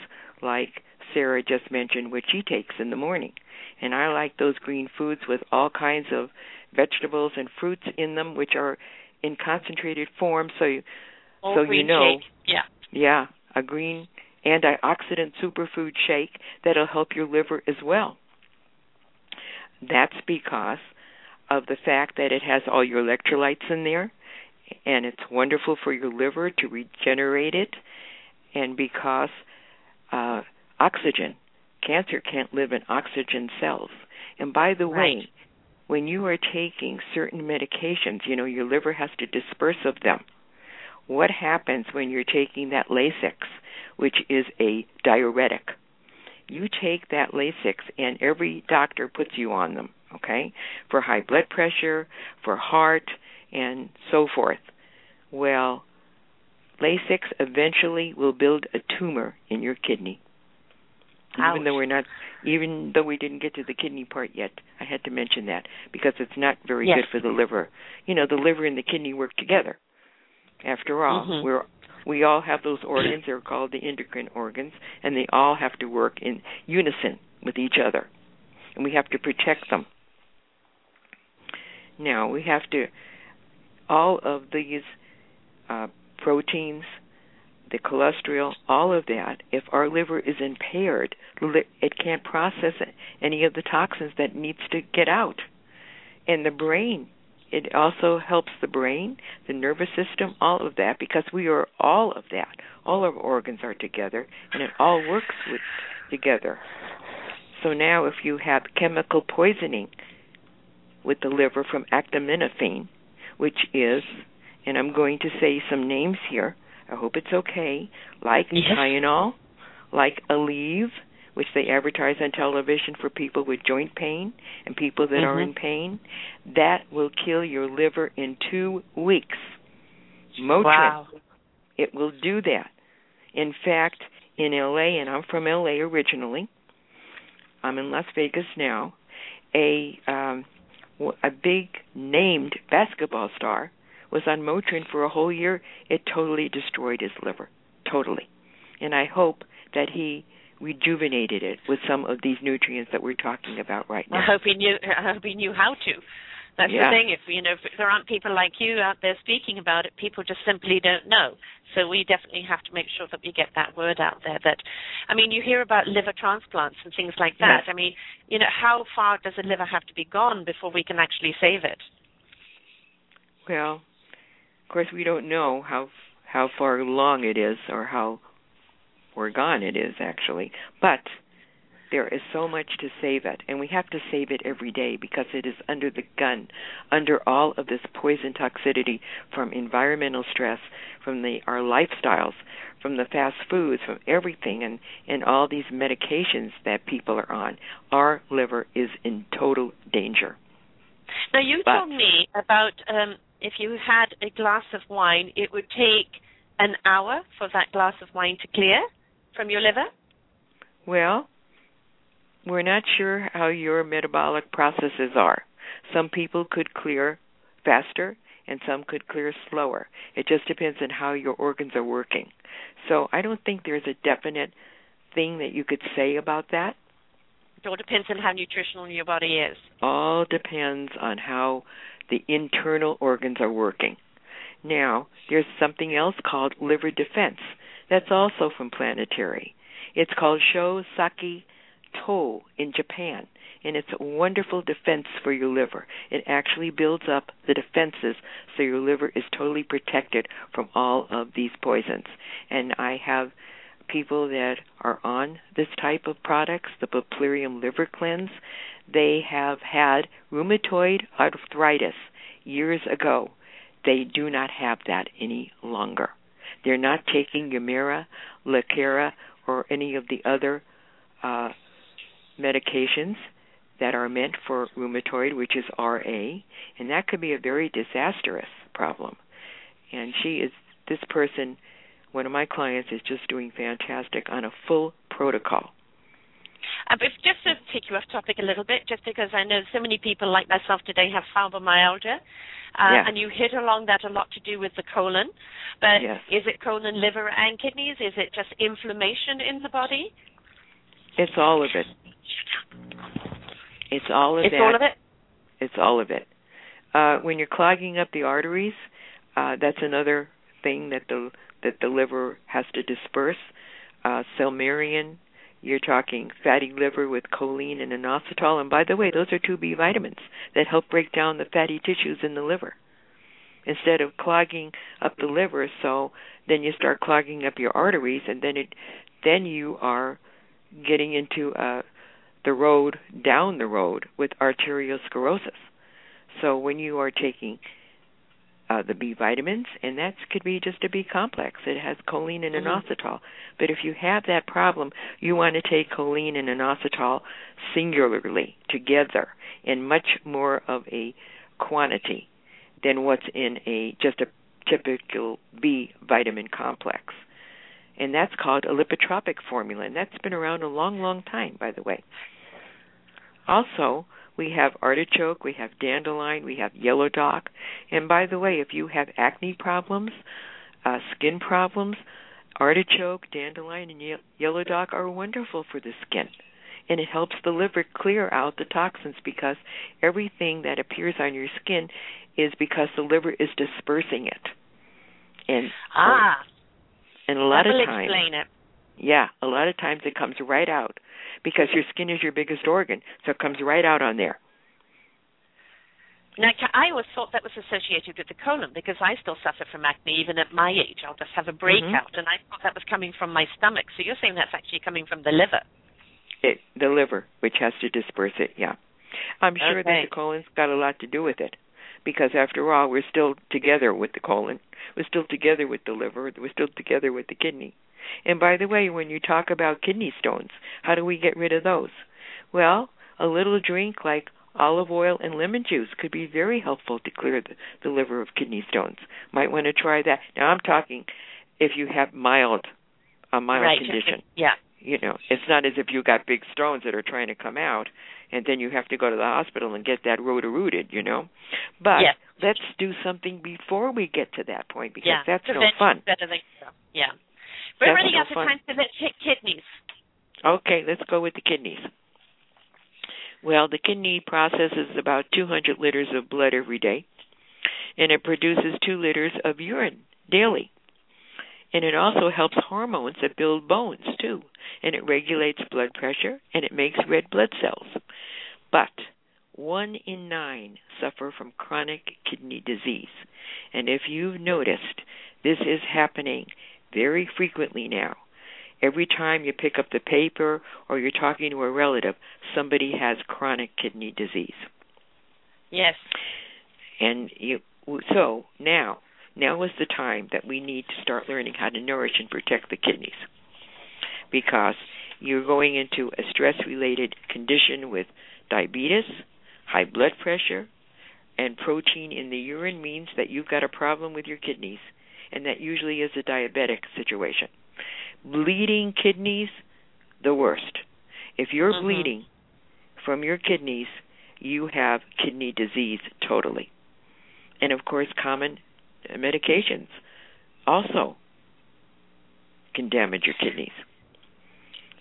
like Sarah just mentioned, which she takes in the morning. And I like those green foods with all kinds of vegetables and fruits in them, which are in concentrated form. So you... All so you know, yeah. yeah, a green antioxidant superfood shake that'll help your liver as well. That's because of the fact that it has all your electrolytes in there, and it's wonderful for your liver to regenerate it, and because uh, oxygen, cancer can't live in oxygen cells. And by the right. way, when you are taking certain medications, you know, your liver has to disperse of them. What happens when you're taking that Lasix, which is a diuretic? You take that Lasix, and every doctor puts you on them, okay, for high blood pressure, for heart, and so forth. Well, Lasix eventually will build a tumor in your kidney. Ouch. Even though we're not, even though we didn't get to the kidney part yet, I had to mention that because it's not very yes. good for the liver. You know, the liver and the kidney work together. After all, mm-hmm. we're we all have those organs. They're called the endocrine organs, and they all have to work in unison with each other, and we have to protect them. Now we have to all of these uh, proteins, the cholesterol, all of that, if our liver is impaired, it can't process any of the toxins that needs to get out. And the brain, it also helps the brain, the nervous system, all of that, because we are all of that. All our organs are together, and it all works with, together. So now if you have chemical poisoning with the liver from acetaminophen, which is, and I'm going to say some names here, I hope it's okay, like yes. Tylenol, like Aleve, which they advertise on television for people with joint pain and people that mm-hmm. are in pain. That will kill your liver in two weeks. Motrin. Wow. It will do that. In fact, in L A, and I'm from L A originally, I'm in Las Vegas now, a um, a big named basketball star was on Motrin for a whole year. It totally destroyed his liver, totally. And I hope that he rejuvenated it with some of these nutrients that we're talking about right now. I hope he knew, I hope he knew how to. That's yeah. the thing. If you know, if there aren't people like you out there speaking about it, people just simply don't know. So we definitely have to make sure that we get that word out there. That, I mean, you hear about liver transplants and things like that. Yeah. I mean, you know, how far does a liver have to be gone before we can actually save it? Well, of course, we don't know how how far along it is or how far gone it is, actually. But there is so much to save it, and we have to save it every day because it is under the gun, under all of this poison toxicity from environmental stress, from the our lifestyles, from the fast foods, from everything, and, and all these medications that people are on. Our liver is in total danger. Now, you but, told me about... Um if you had a glass of wine, it would take an hour for that glass of wine to clear from your liver? Well, we're not sure how your metabolic processes are. Some people could clear faster and some could clear slower. It just depends on how your organs are working. So I don't think there's a definite thing that you could say about that. It all depends on how nutritional your body is. All depends on how the internal organs are working. Now, there's something else called liver defense. That's also from Planetary. It's called Shosaki To in Japan, and it's a wonderful defense for your liver. It actually builds up the defenses so your liver is totally protected from all of these poisons. And I have people that are on this type of products, the Bupleurum Liver Cleanse, they have had rheumatoid arthritis years ago. They do not have that any longer. They're not taking Humira, Lacera, or any of the other uh, medications that are meant for rheumatoid, which is R A, and that could be a very disastrous problem. And she is, this person, one of my clients, is just doing fantastic on a full protocol. Uh, but just to take you off topic a little bit, just because I know so many people like myself today have fibromyalgia, uh, yes. and you hit along that a lot to do with the colon. But yes. is it colon, liver, and kidneys? Is it just inflammation in the body? It's all of it. It's all of it. It's that. all of it? It's all of it. Uh, when you're clogging up the arteries, uh, that's another thing that the that the liver has to disperse. Uh, Salmarian You're talking fatty liver with choline and inositol. And by the way, those are two B vitamins that help break down the fatty tissues in the liver. Instead of clogging up the liver, so then you start clogging up your arteries, and then it, then you are getting into uh, the road, down the road, with arteriosclerosis. So when you are taking uh, the B vitamins, and that could be just a B complex. It has choline and inositol. Mm-hmm. But if you have that problem, you want to take choline and inositol singularly, together, in much more of a quantity than what's in a just a typical B vitamin complex. And that's called a lipotropic formula, and that's been around a long, long time, by the way. Also, we have artichoke, we have dandelion, we have yellow dock. And by the way, if you have acne problems, uh, skin problems, artichoke, dandelion, and ye- yellow dock are wonderful for the skin. And it helps the liver clear out the toxins, because everything that appears on your skin is because the liver is dispersing it. And ah, and a lot of times, explain it. Yeah, a lot of times it comes right out, because your skin is your biggest organ, so it comes right out on there. Now, I always thought that was associated with the colon, because I still suffer from acne even at my age. I'll just have a breakout, mm-hmm. and I thought that was coming from my stomach. So you're saying that's actually coming from the liver. It, the liver, which has to disperse it, yeah. I'm sure okay. that the colon's got a lot to do with it, because after all, we're still together with the colon. We're still together with the liver. We're still together with the kidney. And by the way, when you talk about kidney stones, how do we get rid of those? Well, a little drink like olive oil and lemon juice could be very helpful to clear the, the liver of kidney stones. Might want to try that. Now, I'm talking if you have mild, a mild right. condition. Yeah. You know, it's not as if you got big stones that are trying to come out, and then you have to go to the hospital and get that roto-rooted, you know. But yes. let's do something before we get to that point, because yeah. that's Prevention no fun. Better than, yeah. We're that's running no out of time, so let's hit kidneys. Okay, let's go with the kidneys. Well, the kidney processes about two hundred liters of blood every day, and it produces two liters of urine daily. And it also helps hormones that build bones, too. And it regulates blood pressure, and it makes red blood cells. But one in nine suffer from chronic kidney disease. And if you've noticed, this is happening very frequently now. Every time you pick up the paper or you're talking to a relative, somebody has chronic kidney disease. Yes. And you, so now... Now is the time that we need to start learning how to nourish and protect the kidneys, because you're going into a stress-related condition with diabetes, high blood pressure, and protein in the urine means that you've got a problem with your kidneys, and that usually is a diabetic situation. Bleeding kidneys, the worst. If you're mm-hmm. bleeding from your kidneys, you have kidney disease totally. And, of course, common medications also can damage your kidneys.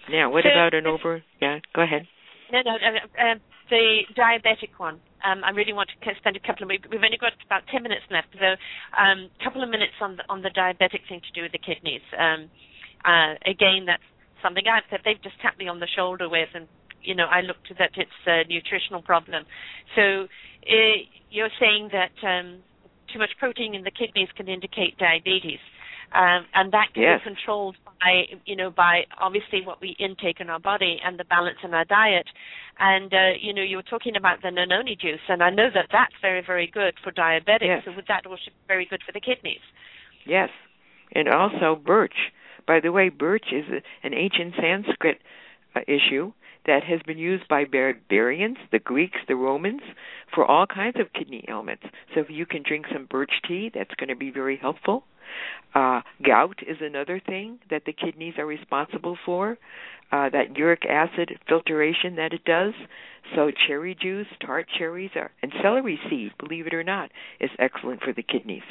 Now, what so, about an over... Yeah, go ahead. No, no, uh, the diabetic one. Um, I really want to spend a couple of... We've only got about ten minutes left, so a um, couple of minutes on the, on the diabetic thing to do with the kidneys. Um, uh, again, that's something I've said. They've just tapped me on the shoulder with, and, you know, I looked that it's a nutritional problem. So uh, you're saying that... Um, too much protein in the kidneys can indicate diabetes, um, and that can yes. be controlled by, you know, by obviously what we intake in our body and the balance in our diet. And, uh, you know, you were talking about the nononi juice, and I know that that's very, very good for diabetics, yes. so that also be very good for the kidneys. Yes, and also birch. By the way, birch is an ancient Sanskrit uh, issue that has been used by barbarians, the Greeks, the Romans, for all kinds of kidney ailments. So if you can drink some birch tea, that's going to be very helpful. Uh, gout is another thing that the kidneys are responsible for, uh, that uric acid filtration that it does. So cherry juice, tart cherries, are, and celery seed, believe it or not, is excellent for the kidneys.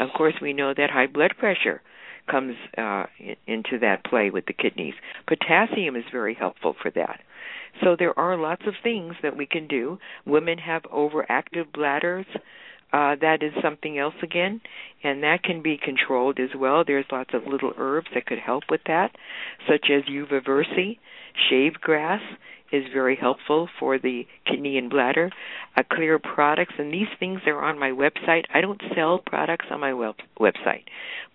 Of course, we know that high blood pressure comes uh, into that play with the kidneys. Potassium is very helpful for that. So there are lots of things that we can do. Women have overactive bladders. Uh, that is something else again, and that can be controlled as well. There's lots of little herbs that could help with that, such as uva versi. Shaved grass is very helpful for the kidney and bladder. Uh, clear products, and these things are on my website. I don't sell products on my web- website,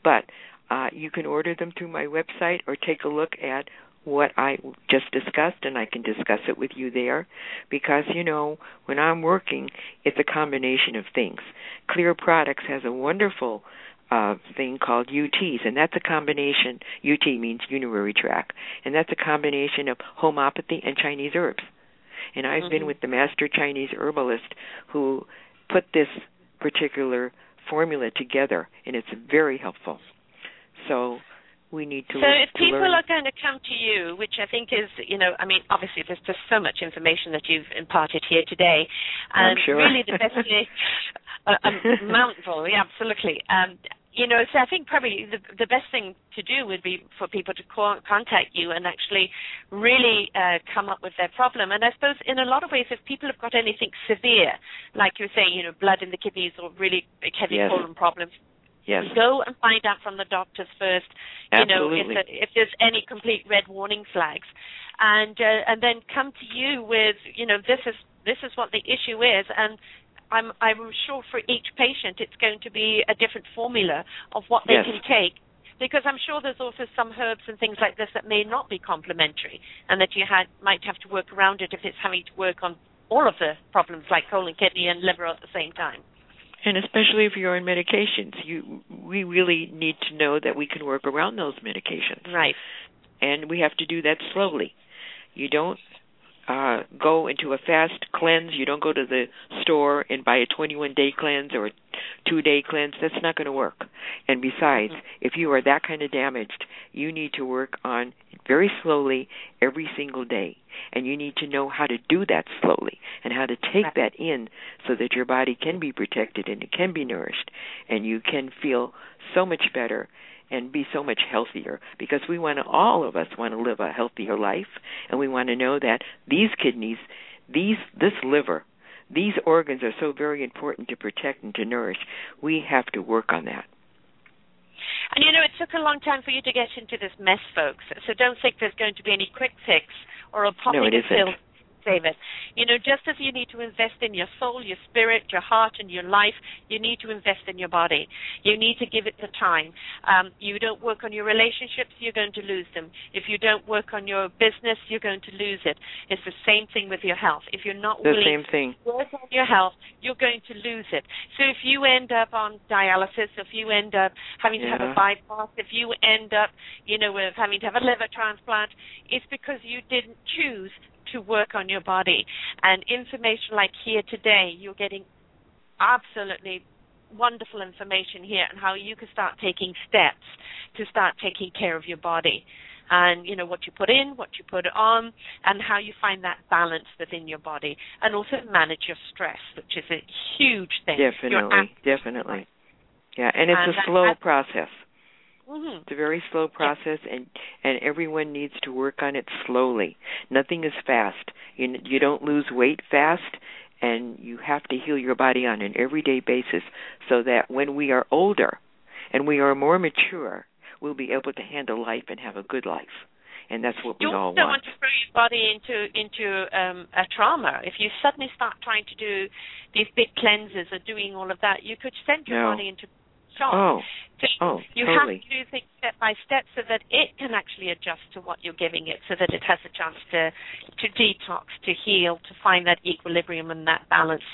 but uh, you can order them through my website or take a look at what I just discussed, and I can discuss it with you there, because, you know, when I'm working, it's a combination of things. Clear Products has a wonderful uh, thing called U Ts, and that's a combination. U T means urinary tract, and that's a combination of homeopathy and Chinese herbs. And I've mm-hmm. been with the master Chinese herbalist who put this particular formula together, and it's very helpful. So we need to So learn, if people learn. are going to come to you, which I think is, you know, I mean, obviously there's just so much information that you've imparted here today. And I'm sure. really the best way, uh, um, mountful, yeah, absolutely. Um, you know, so I think probably the, the best thing to do would be for people to call, contact you and actually really uh, come up with their problem. And I suppose in a lot of ways, if people have got anything severe, like you were saying, you know, blood in the kidneys or really big, heavy yes. colon problems, Yes. go and find out from the doctors first, you Absolutely. know, if, the, if there's any complete red warning flags. And uh, and then come to you with, you know, this is this is what the issue is. And I'm, I'm sure for each patient it's going to be a different formula of what they yes. can take, because I'm sure there's also some herbs and things like this that may not be complementary and that you had, might have to work around it if it's having to work on all of the problems like colon, kidney, and liver at the same time. And especially if you're on medications, you we really need to know that we can work around those medications. Right. And we have to do that slowly. You don't uh, go into a fast cleanse. You don't go to the store and buy a twenty-one day cleanse or a two day cleanse. That's not going to work. And besides, mm-hmm. if you are that kind of damaged, you need to work on it very slowly every single day. And you need to know how to do that slowly and how to take that in so that your body can be protected and it can be nourished and you can feel so much better and be so much healthier, because we want to, all of us want to live a healthier life, and we want to know that these kidneys, these this liver, these organs are so very important to protect and to nourish. We have to work on that. And, you know, it took a long time for you to get into this mess, folks, so don't think there's going to be any quick fix or a popping no, pill save it. You know, just as you need to invest in your soul, your spirit, your heart, and your life, you need to invest in your body. You need to give it the time. Um, you don't work on your relationships, you're going to lose them. If you don't work on your business, you're going to lose it. It's the same thing with your health. If you're not the willing same thing. to work on your health, you're going to lose it. So if you end up on dialysis, if you end up having yeah. to have a bypass, if you end up, you know, with having to have a liver transplant, it's because you didn't choose to work on your body. And information like here today, you're getting absolutely wonderful information here on how you can start taking steps to start taking care of your body. And, you know, what you put in, what you put on, and how you find that balance within your body. And also manage your stress, which is a huge thing. Definitely, definitely. Yeah, and it's and a slow that, process. Mm-hmm. It's a very slow process, and, and everyone needs to work on it slowly. Nothing is fast. You, you don't lose weight fast, and you have to heal your body on an everyday basis so that when we are older and we are more mature, we'll be able to handle life and have a good life. And that's what we you all want. You don't want to throw your body into into um, a trauma. If you suddenly start trying to do these big cleanses or doing all of that, you could send your no. body into Oh, so oh, you totally. have to do things step by step so that it can actually adjust to what you're giving it, so that it has a chance to to detox, to heal, to find that equilibrium and that balance.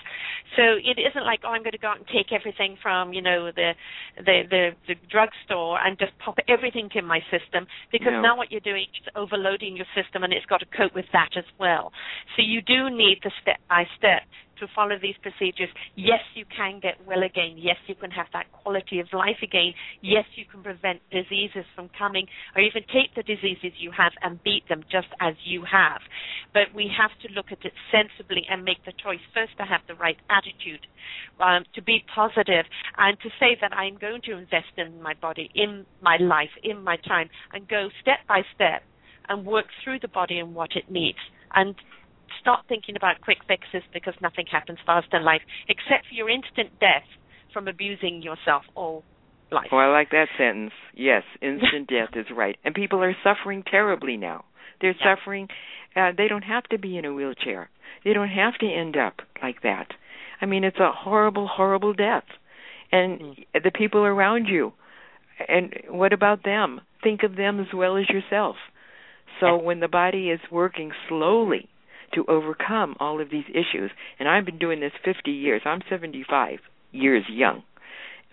So it isn't like, oh, I'm going to go out and take everything from, you know, the the the, the drugstore and just pop everything in my system, because no. now what you're doing is overloading your system, and it's got to cope with that as well. So you do need the step by step to follow these procedures. Yes, you can get well again. Yes, you can have that quality of life again. Yes, you can prevent diseases from coming, or even take the diseases you have and beat them just as you have. But we have to look at it sensibly and make the choice first to have the right attitude, um, to be positive, and to say that I'm going to invest in my body, in my life, in my time, and go step by step and work through the body and what it needs. And Stop thinking about quick fixes because nothing happens fast in life except for your instant death from abusing yourself all life. Oh, I like that sentence. Yes, instant death is right. And people are suffering terribly now. They're yeah. suffering. Uh, they don't have to be in a wheelchair. They don't have to end up like that. I mean, it's a horrible, horrible death. And mm-hmm. the people around you, and what about them? Think of them as well as yourself. So when the body is working slowly to overcome all of these issues, and I've been doing this fifty years. I'm seventy-five years young.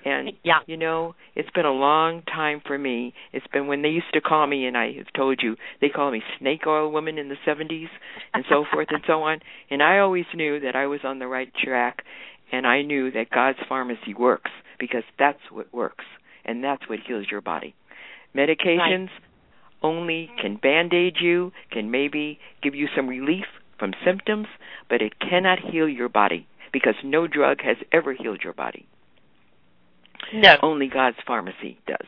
And, yeah. you know, it's been a long time for me. It's been when they used to call me, and I have told you, they called me snake oil woman in the seventies and so forth and so on. And I always knew that I was on the right track, and I knew that God's pharmacy works because that's what works, and that's what heals your body. Medications right. only can Band-Aid you, can maybe give you some relief from symptoms, but it cannot heal your body because no drug has ever healed your body. No. Only God's pharmacy does.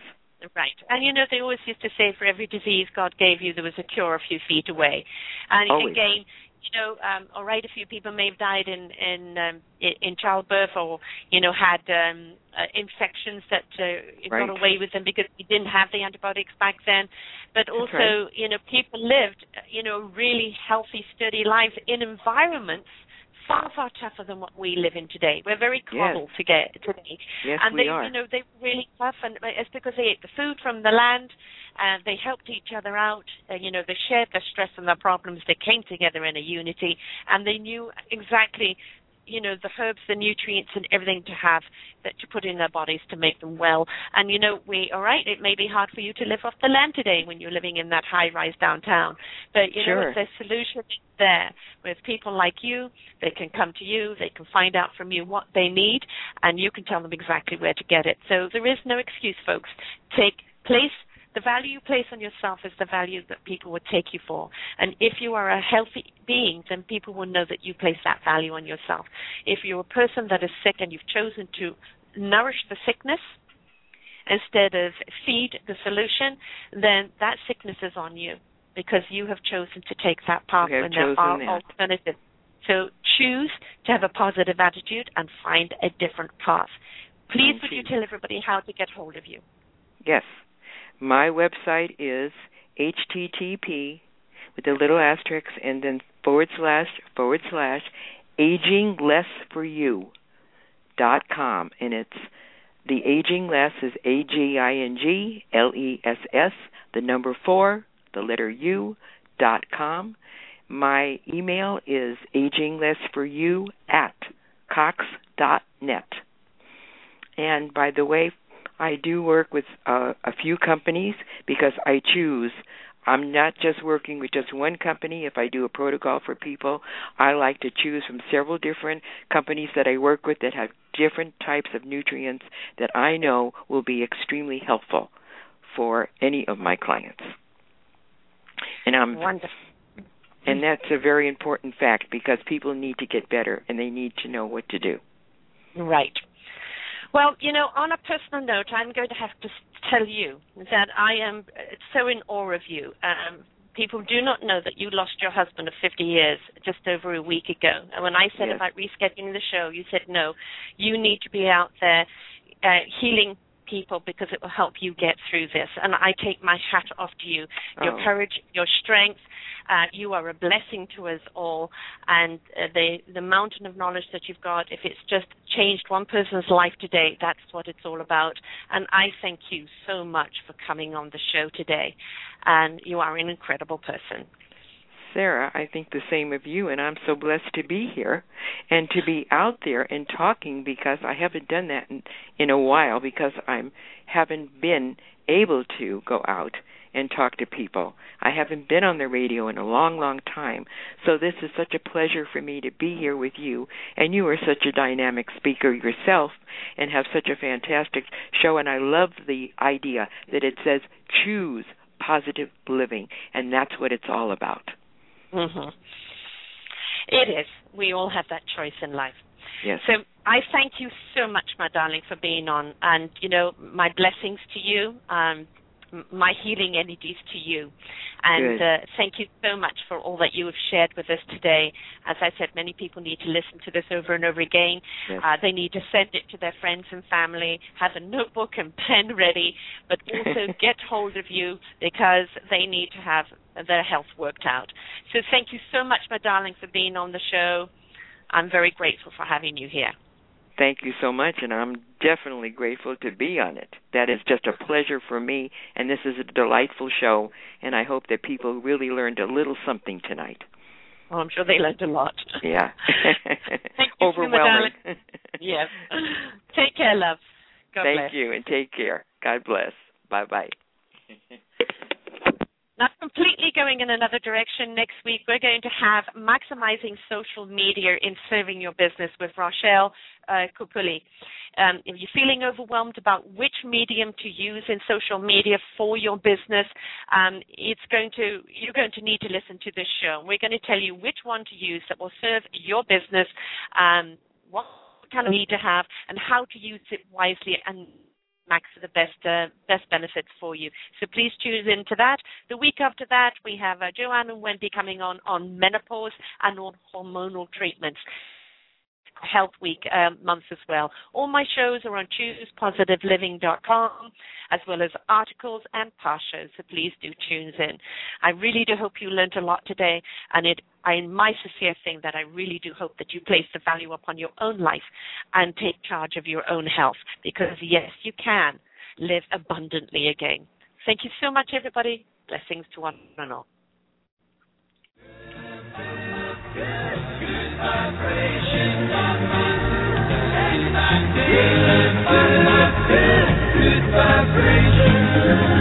Right. And, you know, they always used to say for every disease God gave you, there was a cure a few feet away. And always. Again, you know, um, all right, a few people may have died in in, um, in childbirth or, you know, had um, uh, infections that uh, right. got away with them because we didn't have the antibiotics back then. But also, right. you know, people lived, you know, really healthy, sturdy lives in environments far, far tougher than what we live in today. We're very coddled yes. today. Yes, and they, we are. You know, they're really tough, and it's because they ate the food from the land, and they helped each other out. Uh, you know, they shared their stress and their problems. They came together in a unity, and they knew exactly, you know, the herbs, the nutrients, and everything to have that to put in their bodies to make them well. And, you know, we, all right, it may be hard for you to live off the land today when you're living in that high-rise downtown. But, you sure. know, it's a solution there with people like you. They can come to you. They can find out from you what they need, and you can tell them exactly where to get it. So there is no excuse, folks. Take place. The value you place on yourself is the value that people would take you for. And if you are a healthy being, then people will know that you place that value on yourself. If you're a person that is sick and you've chosen to nourish the sickness instead of feed the solution, then that sickness is on you because you have chosen to take that path and there are that. alternatives. So choose to have a positive attitude and find a different path. Please Thank would you. you tell everybody how to get hold of you? Yes. My website is H T T P with a little asterisk and then forward slash, forward slash, aging less for you dot com. And it's the aging less is A G I N G L E S S, the number four, the letter U, dot com. My email is aginglessforyou at cox dot net. And by the way, I do work with uh, a few companies because I choose. I'm not just working with just one company. If I do a protocol for people, I like to choose from several different companies that I work with that have different types of nutrients that I know will be extremely helpful for any of my clients. And I'm wonderful. And that's a very important fact because people need to get better and they need to know what to do. Right. Well, you know, on a personal note, I'm going to have to tell you that I am so in awe of you. Um, people do not know that you lost your husband of fifty years just over a week ago. And when I said yes. about rescheduling the show, you said, no, you need to be out there uh, healing people because it will help you get through this. And I take my hat off to you, your oh. courage, your strength. Uh, you are a blessing to us all, and uh, the the mountain of knowledge that you've got, if it's just changed one person's life today, that's what it's all about. And I thank you so much for coming on the show today, and you are an incredible person. Sarah, I think the same of you, and I'm so blessed to be here and to be out there and talking because I haven't done that in, in a while because I haven't been able to go out and talk to people. I haven't been on the radio in a long, long time, so this is such a pleasure for me to be here with you, and you are such a dynamic speaker yourself and have such a fantastic show, and I love the idea that it says choose positive living, and that's what it's all about. Mm-hmm. It is. We all have that choice in life. Yes. So I thank you so much, my darling, for being on, and, you know, my blessings to you. Um my healing energies to you. And uh, thank you so much for all that you have shared with us today. As I said, many people need to listen to this over and over again. Yes. Uh, they need to send it to their friends and family, have a notebook and pen ready, but also get hold of you because they need to have their health worked out. So thank you so much, my darling, for being on the show. I'm very grateful for having you here. Thank you so much, and I'm definitely grateful to be on it. That is just a pleasure for me, and this is a delightful show, and I hope that people really learned a little something tonight. Well, I'm sure they learned a lot. Yeah. Thank you, overwhelming. Yes. Take care, love. God Thank bless. you, and take care. God bless. Bye-bye. Now, completely going in another direction, next week we're going to have Maximizing Social Media in Serving Your Business with Rochelle uh, Kupuli. Um, if you're feeling overwhelmed about which medium to use in social media for your business, um, it's going to you're going to need to listen to this show. We're going to tell you which one to use that will serve your business, um, what kind of need to have, and how to use it wisely and max the best uh, best benefits for you. So please tune in to that. The week after that, we have uh, Joanne and Wendy coming on on menopause and on hormonal treatments. Health Week uh, month as well. All my shows are on choose positive living dot com, as well as articles and past shows, so please do tune in. I really do hope you learned a lot today, and it, I, my sincere thing that I really do hope that you place the value upon your own life and take charge of your own health, because, yes, you can live abundantly again. Thank you so much, everybody. Blessings to one and all. Vibration of and I'm feeling good, good vibration.